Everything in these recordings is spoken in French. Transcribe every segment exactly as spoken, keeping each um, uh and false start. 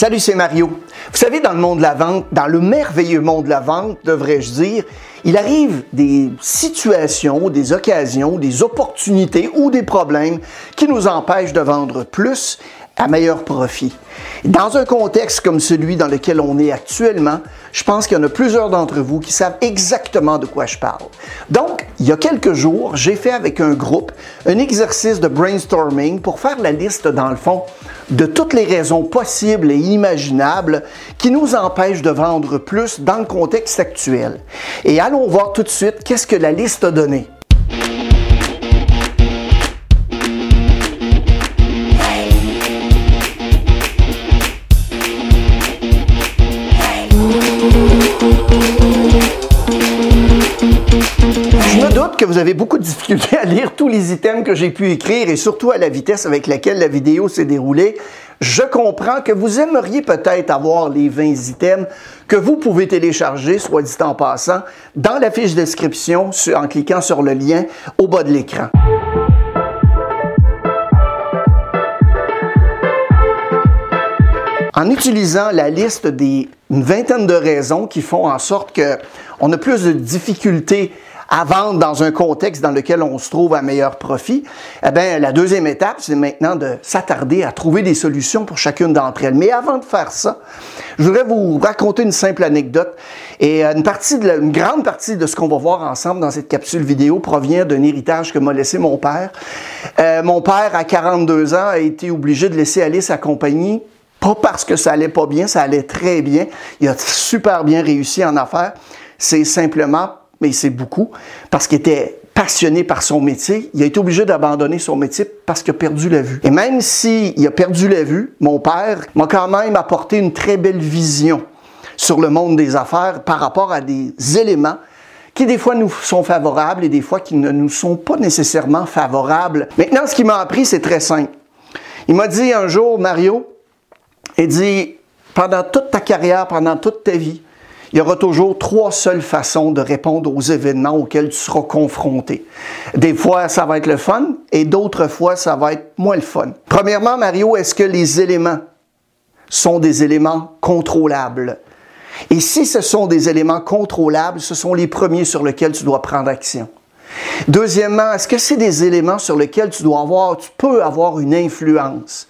Salut, c'est Mario. Vous savez, dans le monde de la vente, dans le merveilleux monde de la vente, devrais-je dire, il arrive des situations, des occasions, des opportunités ou des problèmes qui nous empêchent de vendre plus à meilleur profit. Dans un contexte comme celui dans lequel on est actuellement, je pense qu'il y en a plusieurs d'entre vous qui savent exactement de quoi je parle. Donc, il y a quelques jours, j'ai fait avec un groupe un exercice de brainstorming pour faire la liste, dans le fond, de toutes les raisons possibles et imaginables qui nous empêchent de vendre plus dans le contexte actuel. Et allons voir tout de suite qu'est-ce que la liste a donné. Que vous avez beaucoup de difficultés à lire tous les items que j'ai pu écrire et surtout à la vitesse avec laquelle la vidéo s'est déroulée. Je comprends que vous aimeriez peut-être avoir les vingt items que vous pouvez télécharger, soit dit en passant, dans la fiche description en cliquant sur le lien au bas de l'écran. En utilisant la liste des une vingtaine de raisons qui font en sorte qu'on a plus de difficultés à vendre dans un contexte dans lequel on se trouve à meilleur profit, eh bien, la deuxième étape, c'est maintenant de s'attarder à trouver des solutions pour chacune d'entre elles. Mais avant de faire ça, je voudrais vous raconter une simple anecdote. Et une partie de la, une grande partie de ce qu'on va voir ensemble dans cette capsule vidéo provient d'un héritage que m'a laissé mon père. Euh, mon père, à quarante-deux ans, a été obligé de laisser aller sa compagnie. Pas parce que ça allait pas bien, ça allait très bien. Il a super bien réussi en affaires. C'est simplement mais c'est beaucoup, parce qu'il était passionné par son métier. Il a été obligé d'abandonner son métier parce qu'il a perdu la vue. Et même s'il a perdu la vue, mon père m'a quand même apporté une très belle vision sur le monde des affaires par rapport à des éléments qui des fois nous sont favorables et des fois qui ne nous sont pas nécessairement favorables. Maintenant, ce qu'il m'a appris, c'est très simple. Il m'a dit un jour, Mario, il dit, pendant toute ta carrière, pendant toute ta vie, il y aura toujours trois seules façons de répondre aux événements auxquels tu seras confronté. Des fois, ça va être le fun et d'autres fois, ça va être moins le fun. Premièrement, Mario, est-ce que les éléments sont des éléments contrôlables? Et si ce sont des éléments contrôlables, ce sont les premiers sur lesquels tu dois prendre action. Deuxièmement, est-ce que c'est des éléments sur lesquels tu dois avoir, tu peux avoir une influence?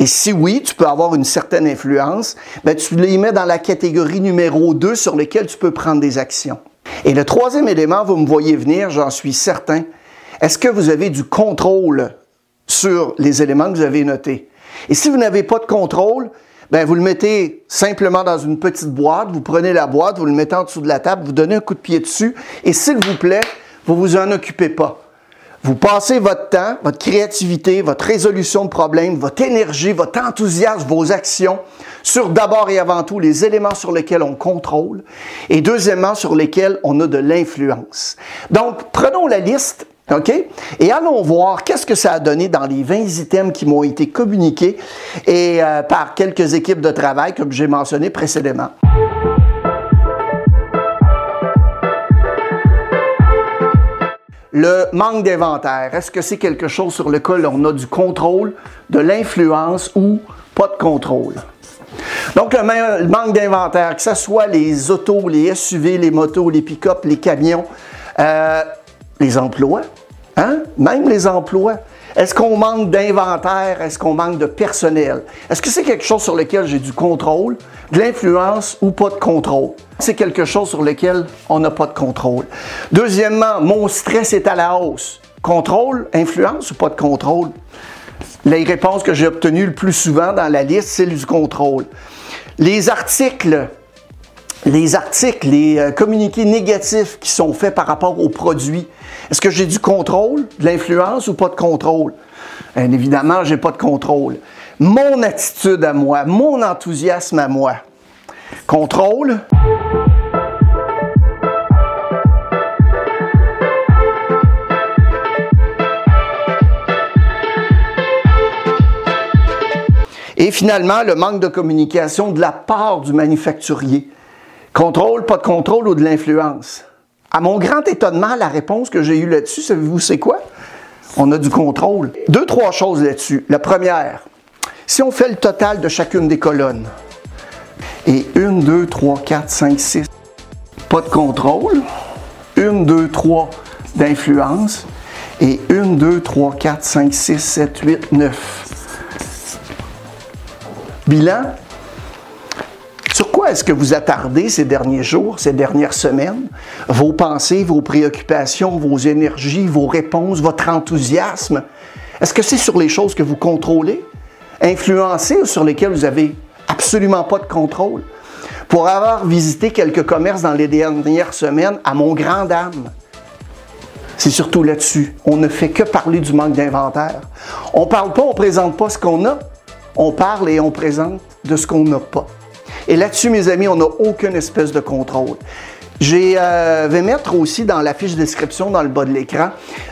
Et si oui, tu peux avoir une certaine influence, ben tu les mets dans la catégorie numéro deux sur laquelle tu peux prendre des actions. Et le troisième élément, vous me voyez venir, j'en suis certain, est-ce que vous avez du contrôle sur les éléments que vous avez notés? Et si vous n'avez pas de contrôle, ben vous le mettez simplement dans une petite boîte, vous prenez la boîte, vous le mettez en dessous de la table, vous donnez un coup de pied dessus et s'il vous plaît, vous ne vous en occupez pas. Vous passez votre temps, votre créativité, votre résolution de problèmes, votre énergie, votre enthousiasme, vos actions sur d'abord et avant tout les éléments sur lesquels on contrôle et deuxièmement sur lesquels on a de l'influence. Donc, prenons la liste, OK? Et allons voir qu'est-ce que ça a donné dans les vingt items qui m'ont été communiqués et euh, par quelques équipes de travail comme j'ai mentionné précédemment. Le manque d'inventaire, est-ce que c'est quelque chose sur lequel on a du contrôle, de l'influence ou pas de contrôle? Donc, le manque d'inventaire, que ce soit les autos, les S U V, les motos, les pick-up, les camions, euh, les emplois, hein? Même les emplois. Est-ce qu'on manque d'inventaire? Est-ce qu'on manque de personnel? Est-ce que c'est quelque chose sur lequel j'ai du contrôle, de l'influence ou pas de contrôle? C'est quelque chose sur lequel on n'a pas de contrôle. Deuxièmement, mon stress est à la hausse. Contrôle, influence ou pas de contrôle? Les réponses que j'ai obtenues le plus souvent dans la liste, c'est du contrôle. Les articles, les articles, les communiqués négatifs qui sont faits par rapport aux produits. Est-ce que j'ai du contrôle, de l'influence ou pas de contrôle? Bien évidemment, j'ai pas de contrôle. Mon attitude à moi, mon enthousiasme à moi. Contrôle. Et finalement, le manque de communication de la part du manufacturier. Contrôle, pas de contrôle ou de l'influence? À mon grand étonnement, la réponse que j'ai eue là-dessus, savez-vous c'est quoi? On a du contrôle. Deux, trois choses là-dessus. La première, Si on fait le total de chacune des colonnes, et un, deux, trois, quatre, cinq, six, pas de contrôle, un, deux, trois d'influence, et un, deux, trois, quatre, cinq, six, sept, huit, neuf. Bilan, sur quoi est-ce que vous attardez ces derniers jours, ces dernières semaines? Vos pensées, vos préoccupations, vos énergies, vos réponses, votre enthousiasme, est-ce que c'est sur les choses que vous contrôlez, influencées ou sur lesquelles vous avez absolument pas de contrôle? Pour avoir visité quelques commerces dans les dernières semaines, à mon grand dam, c'est surtout là-dessus. On ne fait que parler du manque d'inventaire. On ne parle pas, on ne présente pas ce qu'on a. On parle et on présente de ce qu'on n'a pas. Et là-dessus, mes amis, on n'a aucune espèce de contrôle. Je euh, vais mettre aussi dans la fiche description, dans le bas de l'écran,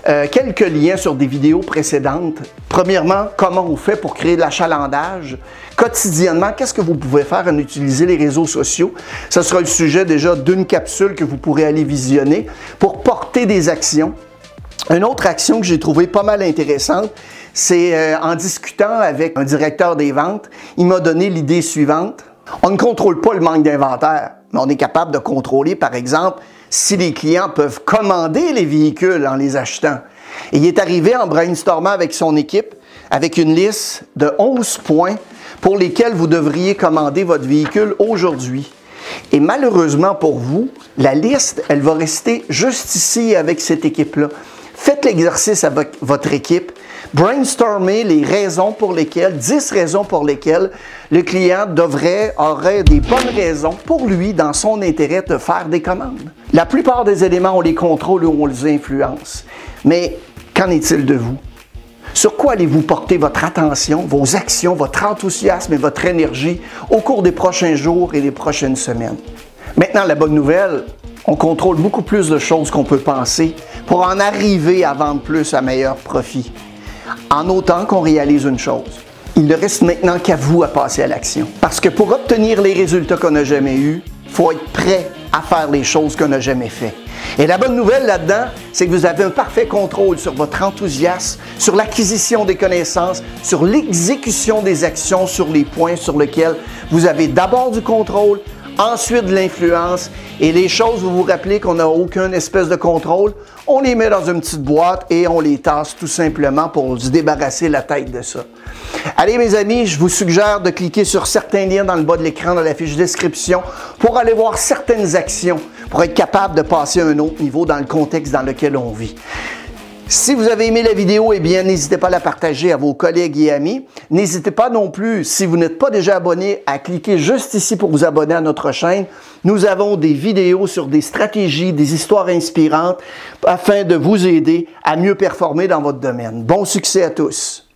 euh, quelques liens sur des vidéos précédentes. Premièrement, comment on fait pour créer de l'achalandage? Quotidiennement, qu'est-ce que vous pouvez faire en utilisant les réseaux sociaux? Ce sera le sujet déjà d'une capsule que vous pourrez aller visionner pour porter des actions. Une autre action que j'ai trouvée pas mal intéressante, c'est euh, en discutant avec un directeur des ventes, il m'a donné l'idée suivante. On ne contrôle pas le manque d'inventaire, mais on est capable de contrôler, par exemple, si les clients peuvent commander les véhicules en les achetant. Et il est arrivé en brainstormant avec son équipe, avec une liste de onze points pour lesquels vous devriez commander votre véhicule aujourd'hui. Et malheureusement pour vous, la liste, elle va rester juste ici avec cette équipe-là. Faites l'exercice avec votre équipe. Brainstormez les raisons pour lesquelles, dix raisons pour lesquelles le client devrait, aurait des bonnes raisons pour lui, dans son intérêt, de faire des commandes. La plupart des éléments, on les contrôle ou on les influence. Mais qu'en est-il de vous? Sur quoi allez-vous porter votre attention, vos actions, votre enthousiasme et votre énergie au cours des prochains jours et des prochaines semaines? Maintenant, la bonne nouvelle, on contrôle beaucoup plus de choses qu'on peut penser pour en arriver à vendre plus à meilleur profit. En autant qu'on réalise une chose, il ne reste maintenant qu'à vous à passer à l'action. Parce que pour obtenir les résultats qu'on n'a jamais eus, il faut être prêt à faire les choses qu'on n'a jamais faites. Et la bonne nouvelle là-dedans, c'est que vous avez un parfait contrôle sur votre enthousiasme, sur l'acquisition des connaissances, sur l'exécution des actions, sur les points sur lesquels vous avez d'abord du contrôle, ensuite de l'influence. Et les choses, vous vous rappelez qu'on n'a aucune espèce de contrôle, on les met dans une petite boîte et on les tasse tout simplement pour se débarrasser la tête de ça. Allez mes amis, je vous suggère de cliquer sur certains liens dans le bas de l'écran, dans la fiche description, pour aller voir certaines actions, pour être capable de passer à un autre niveau dans le contexte dans lequel on vit. Si vous avez aimé la vidéo, eh bien, n'hésitez pas à la partager à vos collègues et amis. N'hésitez pas non plus, si vous n'êtes pas déjà abonné, à cliquer juste ici pour vous abonner à notre chaîne. Nous avons des vidéos sur des stratégies, des histoires inspirantes afin de vous aider à mieux performer dans votre domaine. Bon succès à tous!